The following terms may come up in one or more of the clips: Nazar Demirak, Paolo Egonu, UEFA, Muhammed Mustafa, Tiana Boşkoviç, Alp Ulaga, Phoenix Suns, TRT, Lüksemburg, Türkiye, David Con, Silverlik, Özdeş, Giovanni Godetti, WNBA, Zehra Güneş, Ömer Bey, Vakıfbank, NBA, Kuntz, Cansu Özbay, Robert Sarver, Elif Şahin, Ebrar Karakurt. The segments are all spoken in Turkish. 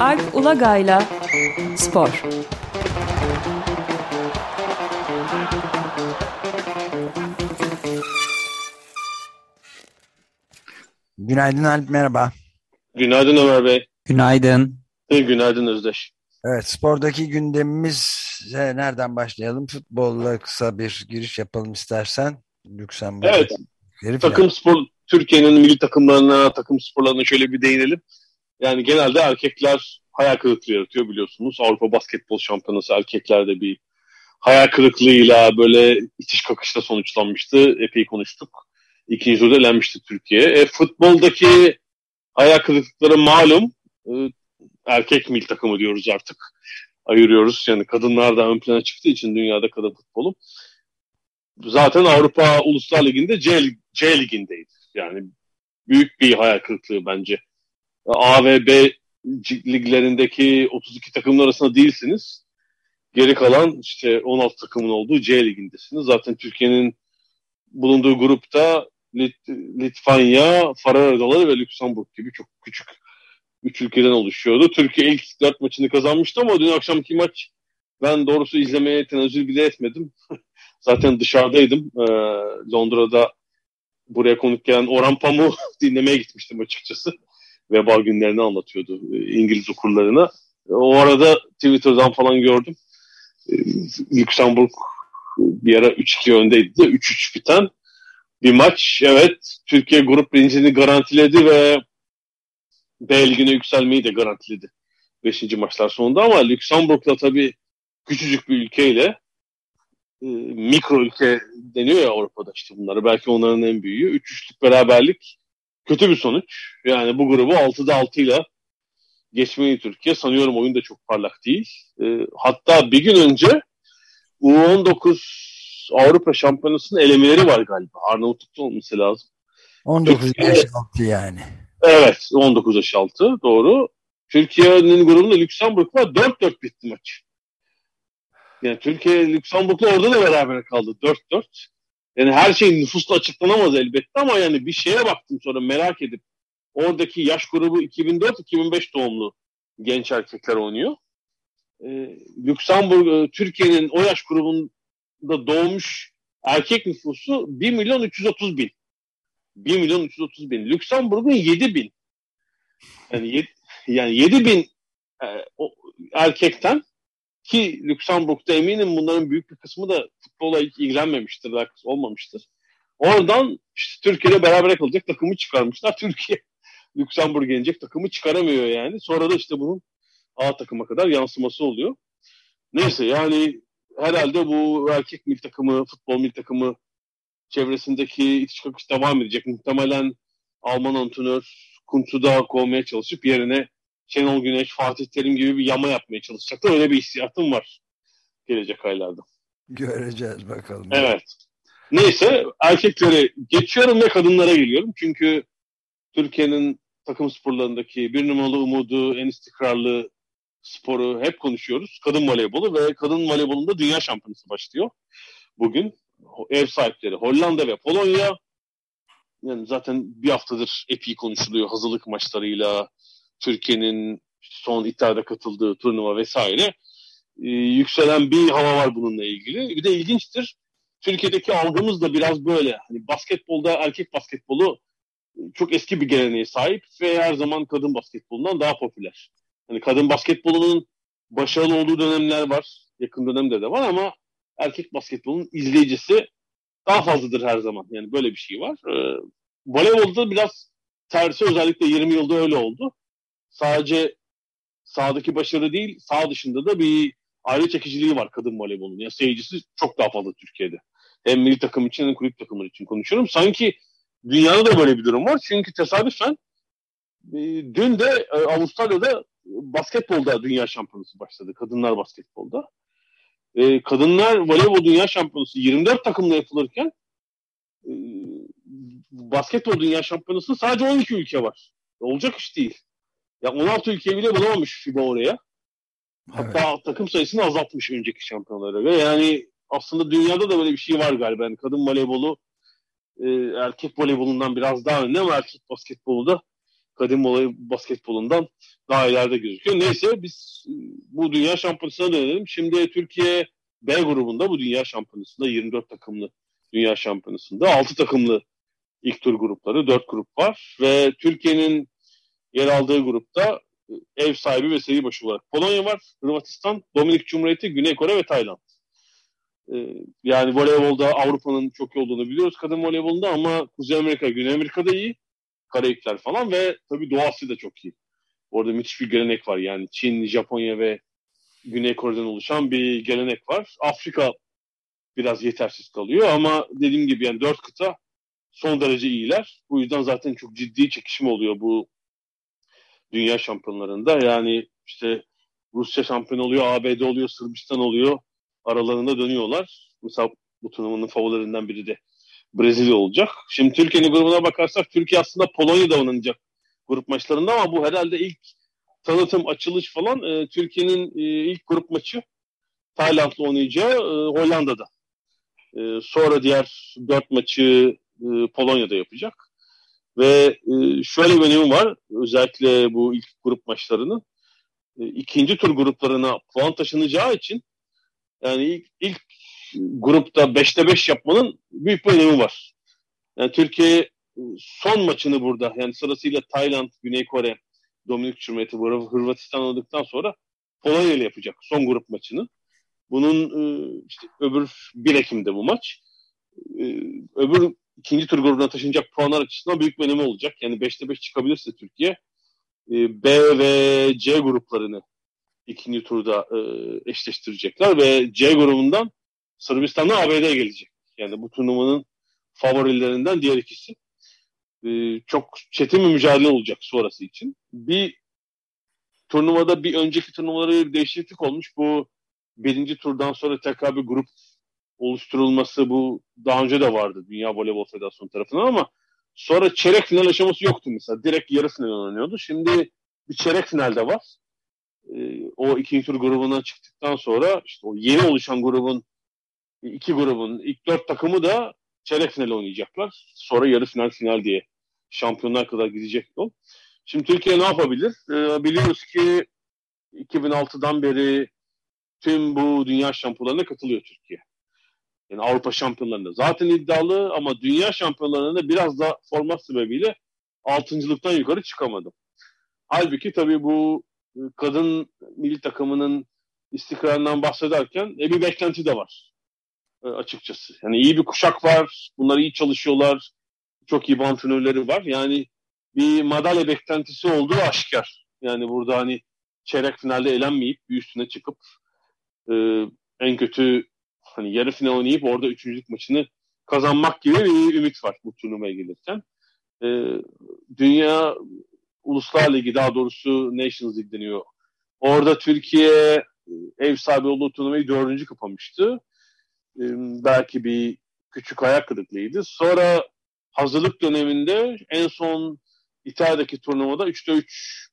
Alp Ulaga'yla Spor. Günaydın Alp, merhaba. Günaydın Ömer Bey. Günaydın. Günaydın Özdeş. Evet, spordaki gündemimize nereden başlayalım? Futbolla kısa bir giriş yapalım istersen. Lüksemburg. Evet. Takım spor, Türkiye'nin milli takımlarına, takım sporlarına şöyle bir değinelim. Yani genelde erkekler hayal kırıklığı yaratıyor biliyorsunuz. Avrupa Basketbol Şampiyonası erkeklerde bir hayal kırıklığıyla böyle itiş kakışla sonuçlanmıştı. Epey konuştuk. İkinci turda elenmişti Türkiye. Futboldaki hayal kırıklıkları malum. Erkek milli takımı diyoruz artık. Ayırıyoruz. Yani kadınlar da ön plana çıktığı için dünyada kadın futbolu. Zaten Avrupa Uluslar Ligi'nde C Ligi'ndeydi. Yani büyük bir hayal kırıklığı bence. A ve B liglerindeki 32 takımın arasında değilsiniz. Geri kalan işte 16 takımın olduğu C ligindesiniz. Zaten Türkiye'nin bulunduğu grupta Litvanya, Faroe Adaları ve Lüksemburg gibi çok küçük 3 ülkeden oluşuyordu. Türkiye ilk 4 maçını kazanmıştı ama dün akşamki maç ben doğrusu izlemeye tenezzül bile etmedim. Zaten dışarıdaydım. Londra'da buraya konuk gelen Oran Pamuk dinlemeye gitmiştim açıkçası. Veba günlerini anlatıyordu İngiliz okurlarına. O arada Twitter'dan falan gördüm. Lüksemburg bir ara 3-2 öndeydi de 3-3 biten bir maç. Evet, Türkiye grup birinciliğini garantiledi ve B ligine yükselmeyi de garantiledi 5. maçlar sonunda ama Lüksemburg'la tabii küçücük bir ülkeyle mikro ülke deniyor ya Avrupa'da işte bunları. Belki onların en büyüğü. 3-3'lük beraberlik kötü bir sonuç. Yani bu grubu 6'da 6'yla geçmeyi Türkiye. Sanıyorum oyun da çok parlak değil. Hatta bir gün önce U19 Avrupa Şampiyonası'nın elemeleri var galiba. Arnavutluk'ta olması lazım. 19 yaş altı yani. Evet, 19 yaş altı doğru. Türkiye'nin grubunda Lüksemburg var. 4-4 bitti maç. Yani Türkiye Lüksemburg'la orada da beraber kaldı. 4-4. Yani her şey nüfusla açıklanamaz elbette ama yani bir şeye baktım sonra merak edip oradaki yaş grubu 2004-2005 doğumlu genç erkekler oynuyor. Lüksemburg, Türkiye'nin o yaş grubunda doğmuş erkek nüfusu 1.330.000. 1.330.000. Lüksemburg'un 7.000. Yani 7.000 erkekten ki Lüksemburg'da eminim bunların büyük bir kısmı da futbola ilgilenmemiştir, olmamıştır. Oradan işte Türkiye'yle beraber kalacak takımı çıkarmışlar. Türkiye Lüksemburg gelecek takımı çıkaramıyor yani. Sonra da işte bunun A takıma kadar yansıması oluyor. Neyse yani herhalde bu erkek milli takımı, futbol milli takımı çevresindeki itiş kakış devam edecek. Muhtemelen Alman antrenör Kuntz'u kovmaya çalışıp yerine Şenol Güneş, Fatih Terim gibi bir yama yapmaya çalışacaklar. Öyle bir hissiyatım var gelecek aylarda. Göreceğiz bakalım. Evet. Neyse erkeklere geçiyorum ve kadınlara geliyorum. Çünkü Türkiye'nin takım sporlarındaki bir numaralı umudu, en istikrarlı sporu hep konuşuyoruz. Kadın voleybolu ve kadın voleybolunda dünya şampiyonası başlıyor. Bugün ev sahipleri Hollanda ve Polonya. Yani zaten bir haftadır epey konuşuluyor hazırlık maçlarıyla. Türkiye'nin son İtalya'da katıldığı turnuva vesaire. Yükselen bir hava var bununla ilgili. Bir de ilginçtir. Türkiye'deki algımız da biraz böyle. Hani basketbolda erkek basketbolu çok eski bir geleneğe sahip ve her zaman kadın basketbolundan daha popüler. Hani kadın basketbolunun başarılı olduğu dönemler var. Yakın dönemde de var ama erkek basketbolunun izleyicisi daha fazladır her zaman. Yani böyle bir şey var. Voleybolda biraz tersi, özellikle 20 yılda öyle oldu. Sadece sahadaki başarı değil, saha dışında da bir aile çekiciliği var kadın voleybolunun. Yani seyircisi çok daha fazla Türkiye'de. Hem milli takım için hem kulüp takımları için konuşuyorum. Sanki dünyada da böyle bir durum var. Çünkü tesadüfen dün de Avustralya'da basketbolda dünya şampiyonası başladı. Kadınlar basketbolda. Kadınlar voleybol dünya şampiyonası 24 takımla yapılırken basketbol dünya şampiyonası sadece 12 ülke var. Olacak iş değil. Ya 16 ülkeyi bile bulamamış FIBA oraya. Hatta evet, takım sayısını azaltmış önceki şampiyonlara göre. Yani aslında dünyada da böyle bir şey var galiba. Yani kadın voleybolu erkek voleybolundan biraz daha önde ama erkek basketbolu da kadim olay basketbolundan daha ileride gözüküyor. Neyse biz bu dünya şampiyonasına dönelim. Şimdi Türkiye B grubunda bu dünya şampiyonasında 24 takımlı dünya şampiyonasında 6 takımlı ilk tur grupları 4 grup var ve Türkiye'nin yer aldığı grupta ev sahibi ve seri başı olarak Polonya var, Hırvatistan, Dominik Cumhuriyeti, Güney Kore ve Tayland. Yani voleybolda Avrupa'nın çok iyi olduğunu biliyoruz kadın voleybolunda ama Kuzey Amerika, Güney Amerika'da iyi. Karayipler falan ve tabii Doğu Asya da çok iyi. Orada müthiş bir gelenek var. Yani Çin, Japonya ve Güney Kore'den oluşan bir gelenek var. Afrika biraz yetersiz kalıyor ama dediğim gibi yani 4 kıta son derece iyiler. Bu yüzden zaten çok ciddi çekişme oluyor bu dünya şampiyonlarında. Yani işte Rusya şampiyon oluyor, ABD oluyor, Sırbistan oluyor. Aralarında dönüyorlar. Mesela bu turnuvanın favorilerinden biri de Brezilya olacak. Şimdi Türkiye'nin grubuna bakarsak Türkiye aslında Polonya'da oynanacak grup maçlarında ama bu herhalde ilk tanıtım, açılış falan Türkiye'nin ilk grup maçı Tayland'la oynayacağı Hollanda'da. Sonra diğer 4 maçı Polonya'da yapacak. Ve şöyle bir önemi var özellikle bu ilk grup maçlarının. İkinci tur gruplarına puan taşınacağı için yani ilk grupta 5'te 5 yapmanın büyük bir önemi var. Yani Türkiye son maçını burada yani sırasıyla Tayland, Güney Kore, Dominik Cumhuriyeti, Hırvatistan oynadıktan sonra Polonya ile yapacak son grup maçını. Bunun işte öbür 1 Ekim'de bu maç. Öbür ikinci tur grubuna taşınacak puanlar açısından büyük bir önemi olacak. Yani 5'te 5 çıkabilirse Türkiye B ve C gruplarını ikinci turda eşleştirecekler ve C grubundan Sırbistan'dan ABD'ye gelecek. Yani bu turnuvanın favorilerinden diğer ikisi. Çok çetin bir mücadele olacak sonrası için. Bir turnuvada bir önceki turnuvalara bir değişiklik olmuş. Bu birinci turdan sonra tekrar bir grup oluşturulması bu daha önce de vardı Dünya Voleybol Federasyonu tarafından ama sonra çeyrek final aşaması yoktu mesela. Direkt yarı final oynanıyordu. Şimdi bir çeyrek finalde var. O ikinci tur grubuna çıktıktan sonra işte o yeni oluşan grubun İki grubun ilk 4 takımı da çeyrek final oynayacaklar. Sonra yarı final diye şampiyonlar kadar gidecek yol. Şimdi Türkiye ne yapabilir? Biliyoruz ki 2006'dan beri tüm bu dünya şampiyonlarına katılıyor Türkiye. Yani Avrupa şampiyonlarında zaten iddialı ama dünya şampiyonlarında biraz da format sebebiyle 6.'lıktan yukarı çıkamadı. Halbuki tabii bu kadın milli takımının istikrarından bahsederken bir beklenti de var. Açıkçası. Yani iyi bir kuşak var. Bunlar iyi çalışıyorlar. Çok iyi antrenörleri var. Yani bir madalya beklentisi olduğu aşikar. Yani burada hani çeyrek finalde elenmeyip bir üstüne çıkıp en kötü hani yarı final oynayıp orada üçüncülük maçını kazanmak gibi bir ümit var bu turnuvaya gelirken. Dünya Uluslar Ligi daha doğrusu Nations League deniyor. Orada Türkiye ev sahibi olduğu turnuvayı 4. kapamıştı. Belki bir küçük ayak kırıklığıydı. Sonra hazırlık döneminde en son İtalya'daki turnuvada 3'te 3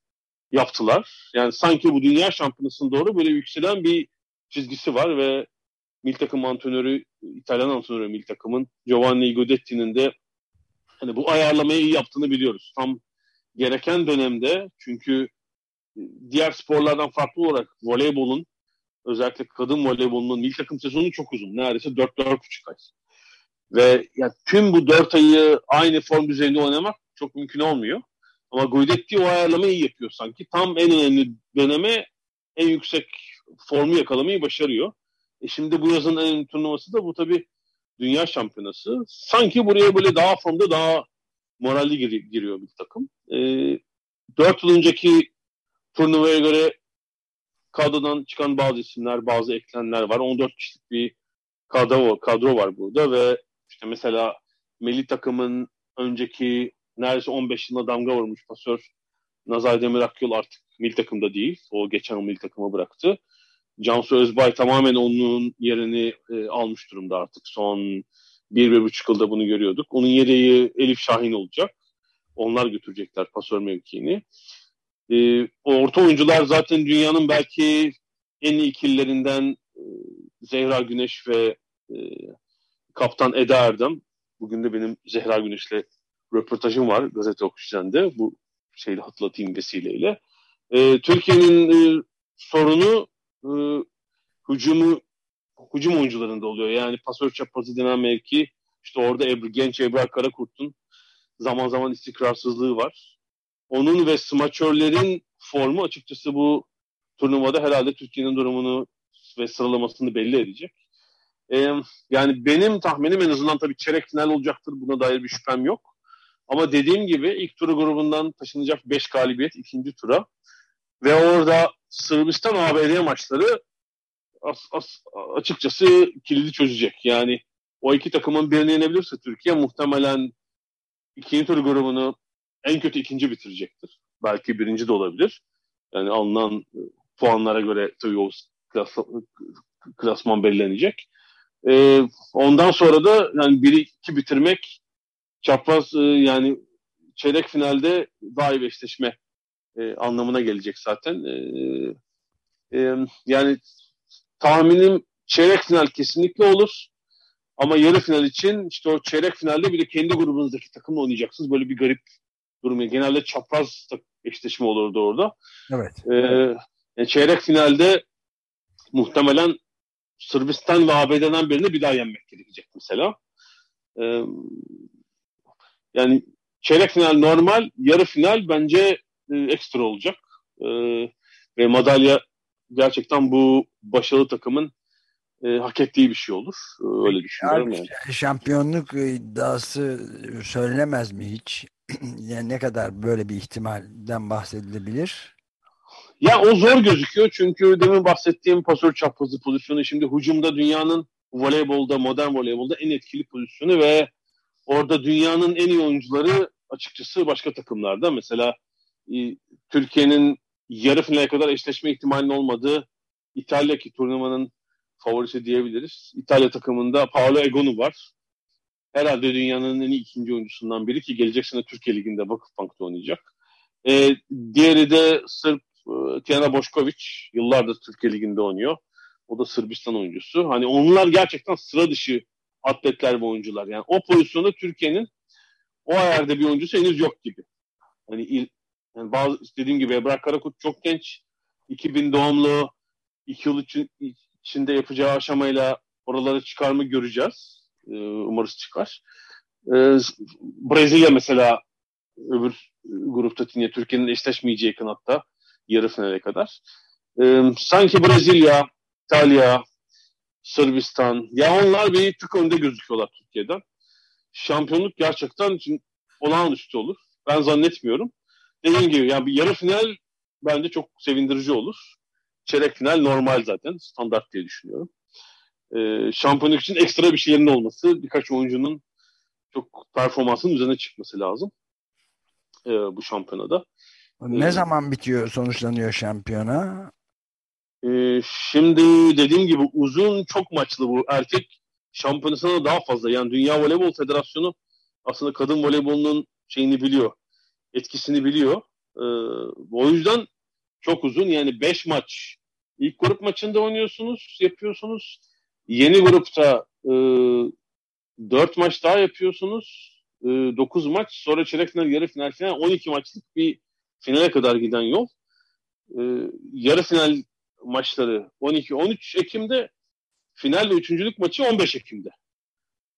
yaptılar. Yani sanki bu dünya şampiyonasına doğru böyle yükselen bir çizgisi var ve milli takım antrenörü, İtalyan antrenörü milli takımın Giovanni Godetti'nin de hani bu ayarlamayı iyi yaptığını biliyoruz. Tam gereken dönemde çünkü diğer sporlardan farklı olarak voleybolun özellikle kadın voleybolunun milli takım sezonu çok uzun. Neredeyse 4-4,5 ay. Ve yani tüm bu 4 ayı aynı form düzeyinde oynamak çok mümkün olmuyor. Ama Guidetti o ayarlamayı iyi yapıyor sanki. Tam en önemli döneme en yüksek formu yakalamayı başarıyor. Şimdi bu yazın en önemli turnuvası da bu tabii dünya şampiyonası. Sanki buraya böyle daha formda daha moralli giriyor bir takım. 4 yıl önceki turnuvaya göre kadrodan çıkan bazı isimler, bazı eklenenler var. 14 kişilik bir kadro var burada ve işte mesela milli takımın önceki neredeyse 15 yılına damga vurmuş pasör Nazar Demirak artık milli takımda değil. O geçen milli takımı bıraktı. Cansu Özbay tamamen onun yerini almış durumda artık. Son 1-1,5 yılda bunu görüyorduk. Onun yeri Elif Şahin olacak. Onlar götürecekler pasör mevkiini. Orta oyuncular zaten dünyanın belki en iyi ikililerinden Zehra Güneş ve kaptan Eda Erdem. Bugün de benim Zehra Güneş'le röportajım var gazete okuyucularında. Bu şeyle hatırlatayım vesileyle. Türkiye'nin sorunu hücum oyuncularında oluyor. Yani pasör çaprazı denen mevki, işte orada genç Ebrar Karakurt'un zaman zaman istikrarsızlığı var. Onun ve smaçörlerin formu açıkçası bu turnuvada herhalde Türkiye'nin durumunu ve sıralamasını belli edecek. Yani benim tahminim en azından tabii çeyrek final olacaktır. Buna dair bir şüphem yok. Ama dediğim gibi ilk turu grubundan taşınacak 5 galibiyet ikinci tura. Ve orada Sırbistan ABD maçları açıkçası kilidi çözecek. Yani o iki takımın birini yenebilirse Türkiye muhtemelen ikinci tur grubunu en kötü ikinci bitirecektir. Belki birinci de olabilir. Yani alınan puanlara göre tabii o klasman belirlenecek. Ondan sonra da yani 1-2 bitirmek çapraz yani çeyrek finalde daha iyi eşleşme anlamına gelecek zaten. Yani tahminim çeyrek final kesinlikle olur. Ama yarı final için işte o çeyrek finalde bir de kendi grubunuzdaki takımla oynayacaksınız. Böyle bir garip durum. Genelde çapraz eşleşme olurdu orada. Evet. Yani çeyrek finalde muhtemelen Sırbistan ve ABD'den birini bir daha yenmek gerekecek mesela. Yani çeyrek final normal, yarı final bence ekstra olacak. Ve madalya gerçekten bu başarılı takımın hak ettiği bir şey olur. Öyle düşünüyorum yani. Şampiyonluk iddiası söylemez mi hiç? Yani ne kadar böyle bir ihtimalden bahsedilebilir? Ya o zor gözüküyor çünkü demin bahsettiğim pasör çaprazı pozisyonu şimdi hücumda dünyanın voleybolda, modern voleybolda en etkili pozisyonu ve orada dünyanın en iyi oyuncuları açıkçası başka takımlarda. Mesela Türkiye'nin yarı finale kadar eşleşme ihtimalinin olmadığı İtalya ki turnuvanın favorisi diyebiliriz. İtalya takımında Paolo Egonu var. Herhalde dünyanın en iyi ikinci oyuncusundan biri ki gelecek sene Türkiye Ligi'nde Vakıfbank'ta oynayacak. Diğeri de Sırp Tiana Boşkoviç yıllardır Türkiye Ligi'nde oynuyor. O da Sırbistan oyuncusu. Hani onlar gerçekten sıra dışı atletler ve oyuncular. Yani o pozisyonda Türkiye'nin o ayarda bir oyuncusu henüz yok gibi. Hani bazı dediğim gibi Ebrar Karakurt çok genç. 2000 doğumlu 2 yıl içinde yapacağı aşamayla oraları çıkar mı göreceğiz. Umarız çıkar. Brezilya mesela öbür grupta Türkiye'nin eşleşmeyeceği kanatta yarı finale kadar. Sanki Brezilya, İtalya, Sırbistan, ya onlar bir tık önde gözüküyorlar Türkiye'den. Şampiyonluk gerçekten olağanüstü olur. Ben zannetmiyorum. Dediğim gibi yani bir yarı final bence çok sevindirici olur. Çeyrek final normal zaten. Standart diye düşünüyorum. Şampiyonluk için ekstra bir şeylerin olması, birkaç oyuncunun çok performansının üzerine çıkması lazım. Bu şampiyonada. Ne zaman bitiyor, sonuçlanıyor şampiyona? Şimdi dediğim gibi uzun çok maçlı bu erkek şampiyonasına daha fazla. Yani Dünya Voleybol Federasyonu aslında kadın voleybolunun şeyini biliyor. Etkisini biliyor. O yüzden çok uzun yani 5 maç. İlk grup maçında oynuyorsunuz, yapıyorsunuz. Yeni grupta 4 maç daha yapıyorsunuz. 9 maç. Sonra çeyrek final, yarı final, final 12 maçlık bir finale kadar giden yol. Yarı final maçları 12-13 Ekim'de, final ve üçüncülük maçı 15 Ekim'de.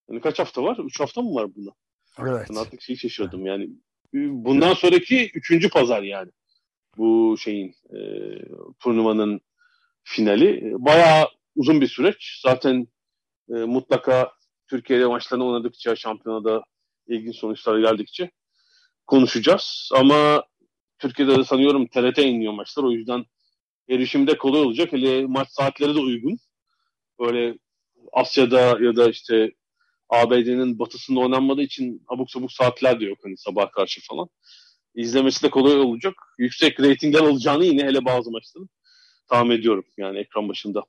Yani kaç hafta var? 3 hafta mı var bunda? Evet. Ben artık şaşırdım yani. Bundan sonraki 3. pazar yani. Bu turnuvanın finali. Bayağı uzun bir süreç. Zaten mutlaka Türkiye'de maçlarını oynadıkça, şampiyonada ilginç sonuçlar geldikçe konuşacağız. Ama Türkiye'de de sanıyorum TRT inliyor maçlar. O yüzden erişimde kolay olacak. Hele maç saatleri de uygun. Böyle Asya'da ya da işte ABD'nin batısında oynanmadığı için abuk sabuk saatler de yok. Hani sabah karşı falan. İzlemesi de kolay olacak. Yüksek reytingler olacağını yine hele bazı maçların tahmin ediyorum. Yani ekran başında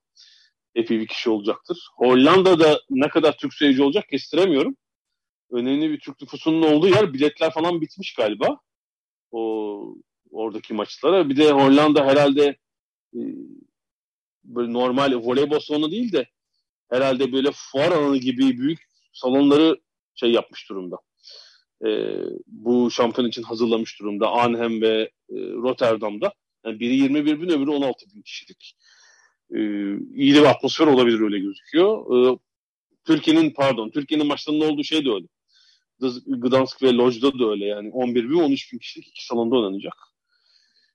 epey bir kişi olacaktır. Hollanda'da ne kadar Türk seyirci olacak kestiremiyorum. Önemli bir Türk nüfusunun olduğu yer. Biletler falan bitmiş galiba. Oradaki maçlara. Bir de Hollanda herhalde böyle normal voleybol salonu değil de herhalde böyle fuar alanı gibi büyük salonları yapmış durumda. bu şampiyon için hazırlamış durumda. Arnhem ve Rotterdam'da. Yani biri 21 bin, öbürü 16 bin kişilik. İyi de bir atmosfer olabilir, öyle gözüküyor. Türkiye'nin maçlarında olduğu şey de öyle. Gdansk ve Loj'da da öyle yani. 11 bin, 13 bin kişilik iki salonda oynanacak.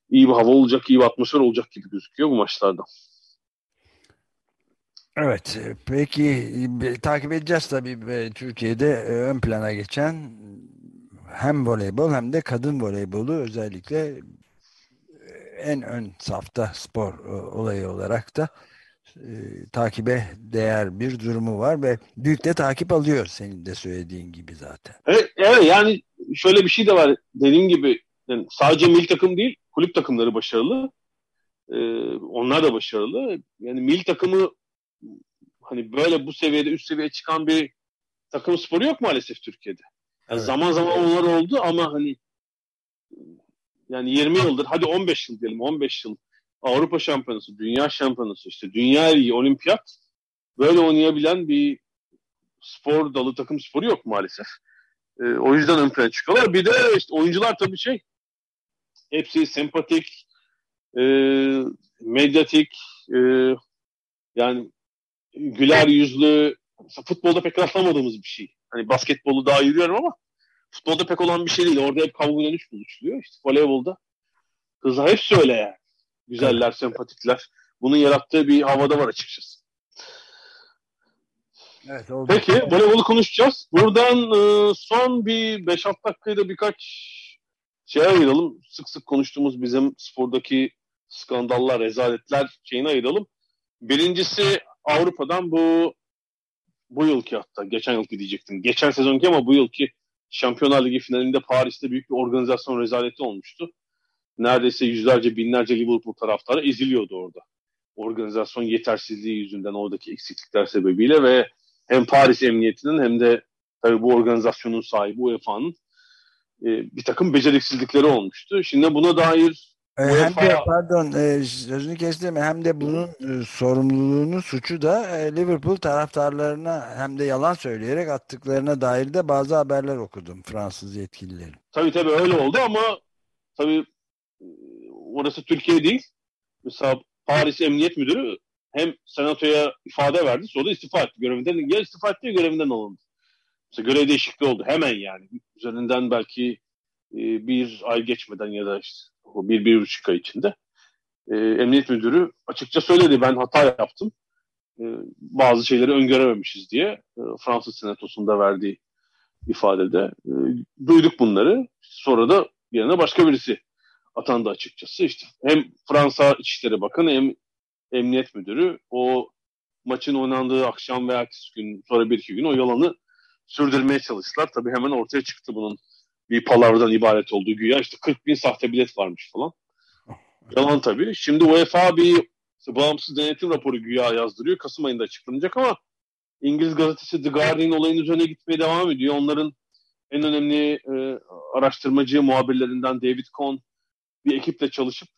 İyi bir hava olacak, iyi bir atmosfer olacak gibi gözüküyor bu maçlarda. Evet, peki takip edeceğiz tabii Türkiye'de ön plana geçen hem voleybol hem de kadın voleybolu, özellikle en ön safta spor olayı olarak da takibe değer bir durumu var ve büyük de takip alıyor, senin de söylediğin gibi zaten. Evet yani şöyle bir şey de var, dediğim gibi yani sadece milli takım değil, kulüp takımları başarılı, onlar da başarılı. Yani milli takımı hani böyle bu seviyede, üst seviyeye çıkan bir takım sporu yok maalesef Türkiye'de. Yani evet. Zaman zaman onlar oldu ama hani yani 20 yıldır, hadi 15 yıl diyelim, 15 yıl Avrupa Şampiyonası, Dünya Şampiyonası, işte Dünya Ligi, Olimpiyat, böyle oynayabilen bir spor dalı, takım sporu yok maalesef. O yüzden ön plana çıkıyorlar. Bir de işte oyuncular tabii şey, hepsi sempatik, medyatik, yani güler yüzlü, futbolda pek rastlamadığımız bir şey. Hani basketbolu daha yürüyorum ama futbolda pek olan bir şey değil. Orada hep kavga dönüş buluşuluyor. İşte voleybolda kızlar hepsi öyle yani. Güzeller, sempatikler. Bunun yarattığı bir havada var açıkçası. Evet, oldu. Peki, voleybolu konuşacağız. Buradan son bir 5-6 dakikayı da birkaç şeye ayıralım. Sık sık konuştuğumuz bizim spordaki skandallar, rezaletler şeyini ayıralım. Birincisi Avrupa'dan bu yılki, hatta geçen yılki diyecektim. Geçen sezonki ama bu yılki Şampiyonlar Ligi finalinde Paris'te büyük bir organizasyon rezaleti olmuştu. Neredeyse yüzlerce, binlerce Liverpool taraftarı eziliyordu orada. Organizasyon yetersizliği yüzünden, oradaki eksiklikler sebebiyle ve hem Paris Emniyeti'nin hem de tabii bu organizasyonun sahibi UEFA'nın bir takım beceriksizlikleri olmuştu. Şimdi buna dair hem de, pardon sözünü kestim, hem de bunun sorumluluğunu, suçu da Liverpool taraftarlarına hem de yalan söyleyerek attıklarına dair de bazı haberler okudum Fransız yetkililerin. Tabii öyle oldu ama tabii orası Türkiye değil. Mesela Paris Emniyet Müdürü hem senatoya ifade verdi, sonra istifa etti görevinden. Ya istifa etti ya görevinden alındı. Mesela görev değişikliği oldu hemen yani. Üzerinden belki bir ay geçmeden ya da işte o 1-1,5 ay içinde emniyet müdürü açıkça söyledi, ben hata yaptım, bazı şeyleri öngörememişiz diye Fransız senatosunda verdiği ifadede duyduk bunları. Sonra da yerine başka birisi atandı açıkçası. İşte hem Fransa İçişleri Bakanı hem emniyet müdürü o maçın oynandığı akşam veya ertesi gün, sonra bir iki gün o yalanı sürdürmeye çalıştılar. Tabii hemen ortaya çıktı bunun bir palavradan ibaret olduğu, güya işte 40 bin sahte bilet varmış falan. Yalan tabii. Şimdi UEFA bir bağımsız denetim raporu güya yazdırıyor. Kasım ayında açıklanacak ama İngiliz gazetesi The Guardian olayın üzerine gitmeye devam ediyor. Onların en önemli araştırmacı muhabirlerinden David Con bir ekiple çalışıp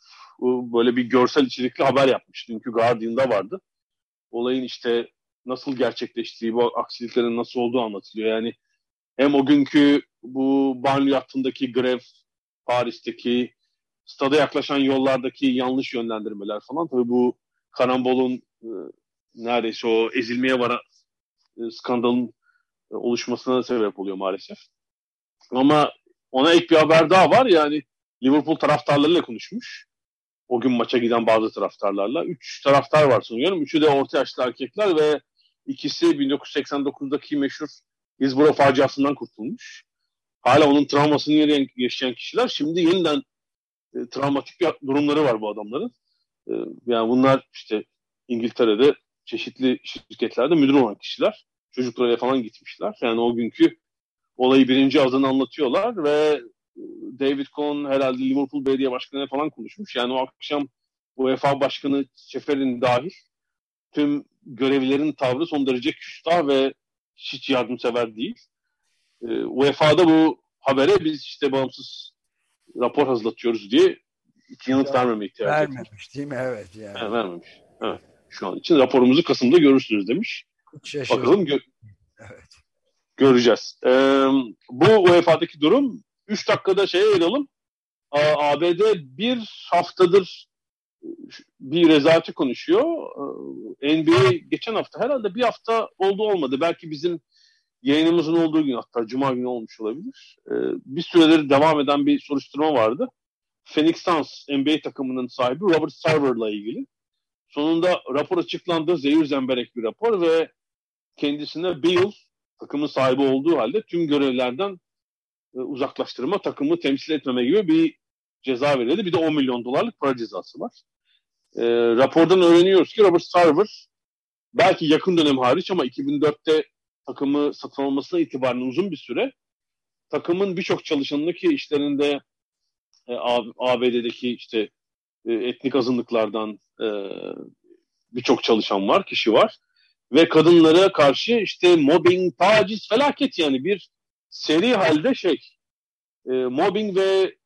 böyle bir görsel içerikli haber yapmış. Dünkü Guardian'da vardı. Olayın işte nasıl gerçekleştiği, bu aksiliklerin nasıl olduğu anlatılıyor. Yani hem o günkü bu banliyö hattındaki grev, Paris'teki stada yaklaşan yollardaki yanlış yönlendirmeler falan. Tabii bu karambolun neredeyse o ezilmeye varan skandalın oluşmasına sebep oluyor maalesef. Ama ona ek bir haber daha var. Yani Liverpool taraftarlarıyla konuşmuş. O gün maça giden bazı taraftarlarla. 3 taraftar var sanıyorum. 3'ü de orta yaşlı erkekler ve ikisi 1989'daki meşhur İzbro faciasından kurtulmuş. Hala onun travmasını yaşayan kişiler. Şimdi yeniden travmatik bir durumları var bu adamların. Yani bunlar işte İngiltere'de çeşitli şirketlerde müdür olan kişiler. Çocuklara falan gitmişler. Yani o günkü olayı birinci ağızdan anlatıyorlar ve David Con herhalde Liverpool Belediye Başkanı'na falan konuşmuş. Yani o akşam UEFA Başkanı Şeferin dahil tüm görevlilerin tavrı son derece küstah ve hiç yardımsever değil. UEFA'da bu habere biz işte bağımsız rapor hazırlatıyoruz diye yanıt vermeme ihtiyacı var. Vermemiş değil mi? Evet yani. Vermemiş. Evet. Şu an için raporumuzu Kasım'da görürsünüz demiş. Bakalım evet. göreceğiz. Bu UEFA'daki durum. 3 dakikada şeye ayıralım. ABD bir haftadır bir rezaleti konuşuyor. NBA geçen hafta herhalde bir hafta oldu olmadı. Belki bizim yayınımızın olduğu gün, hatta cuma günü olmuş olabilir. Bir süredir devam eden bir soruşturma vardı. Phoenix Suns NBA takımının sahibi Robert Sarver'la ilgili. Sonunda rapor açıklandı. Zehir zemberek bir rapor ve kendisine bir yıl takımın sahibi olduğu halde tüm görevlerden uzaklaştırma, takımı temsil etmeme gibi bir ceza verildi. Bir de $10 milyon para cezası var. Rapordan öğreniyoruz ki Robert Sarver belki yakın dönem hariç ama 2004'te takımı satın almasına itibaren uzun bir süre takımın birçok çalışanındaki işlerinde ABD'deki işte etnik azınlıklardan birçok çalışan var, kişi var. Ve kadınlara karşı işte mobbing, taciz, felaket yani bir seri halde mobbing ve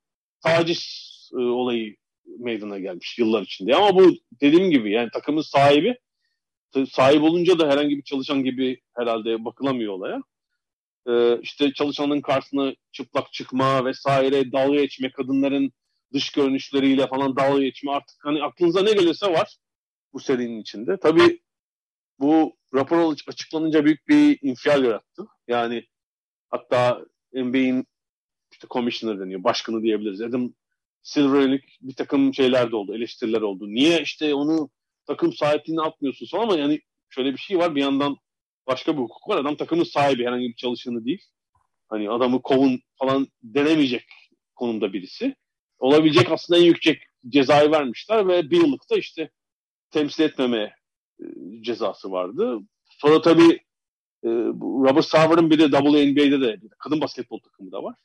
taciz olayı meydana gelmiş yıllar içinde. Ama bu dediğim gibi yani takımın sahibi, sahip olunca da herhangi bir çalışan gibi herhalde bakılamıyor olaya. İşte çalışanın karşısına çıplak çıkma vesaire, dalga geçme, kadınların dış görünüşleriyle falan dalga geçme, artık hani aklınıza ne gelirse var bu serinin içinde. Tabii bu rapor açıklanınca büyük bir infial yarattı. Yani hatta NBA'in işte komisyoner deniyor, başkanı diyebiliriz. Adam Silverlik bir takım şeyler de oldu, eleştiriler oldu. Niye işte onu takım sahipliğine atmıyorsun sonra, ama yani şöyle bir şey var, bir yandan başka bir hukuk var. Adam takımın sahibi, herhangi bir çalışanı değil. Hani adamı kovun falan denemeyecek konumda birisi. Olabilecek aslında en yüksek cezayı vermişler ve bir yıllık da işte temsil etmeme cezası vardı. Sonra tabii Robert Sarver'ın bir de WNBA'de de kadın basketbol takımı da var.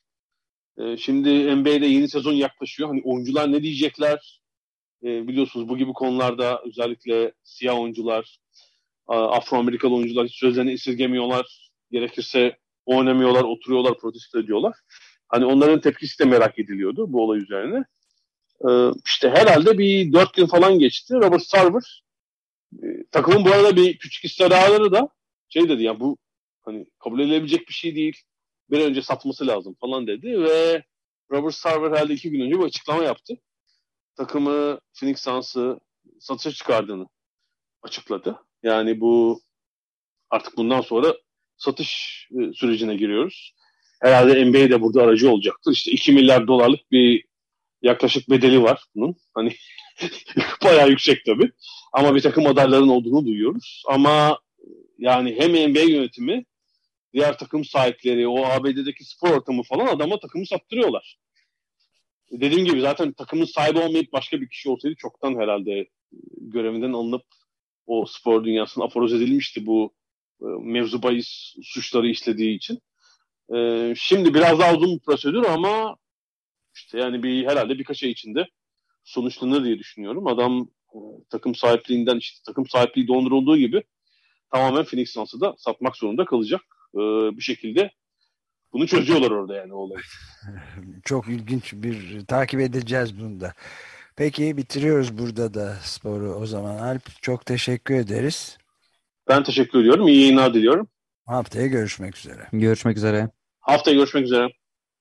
Şimdi NBA'de yeni sezon yaklaşıyor. Hani oyuncular ne diyecekler? Biliyorsunuz bu gibi konularda özellikle siyah oyuncular, Afro-Amerikalı oyuncular hiç sözlerini esirgemiyorlar. Gerekirse oynamıyorlar, oturuyorlar, protesto ediyorlar. Hani onların tepkisi de merak ediliyordu bu olay üzerine. İşte herhalde bir 4 gün falan geçti. Robert Sarver takımın bu arada bir küçük hissedarları da dedi ya bu hani kabul edilebilecek bir şey değil. Bir önce satması lazım falan dedi ve Robert Sarver herhalde 2 gün önce bir açıklama yaptı. Takımı, Phoenix Suns'ı satışa çıkardığını açıkladı. Yani bu artık bundan sonra satış sürecine giriyoruz. Herhalde NBA de burada aracı olacaktır. İşte $2 milyar bir yaklaşık bedeli var bunun. Hani bayağı yüksek tabii. Ama bir takım adayların olduğunu duyuyoruz. Ama yani hem NBA yönetimi, diğer takım sahipleri, o ABD'deki spor ortamı falan adama takımı sattırıyorlar. Dediğim gibi zaten takımın sahibi olmayıp başka bir kişi olsaydı çoktan herhalde görevinden alınıp o spor dünyasına aforoz edilmişti bu mevzu bahis suçları işlediği için. Şimdi biraz daha uzun bir prosedür ama işte yani herhalde birkaç ay içinde sonuçlanır diye düşünüyorum. Adam takım sahipliğinden, işte takım sahipliği dondurulduğu gibi tamamen Phoenix Suns'ı da satmak zorunda kalacak. Bir şekilde bunu çözüyorlar orada yani olayı. Çok ilginç, bir takip edeceğiz bunu da. Peki bitiriyoruz burada da sporu o zaman. Alp, çok teşekkür ederiz. Ben teşekkür ediyorum. İyi yayınlar diliyorum. Haftaya görüşmek üzere. Görüşmek üzere. Haftaya görüşmek üzere.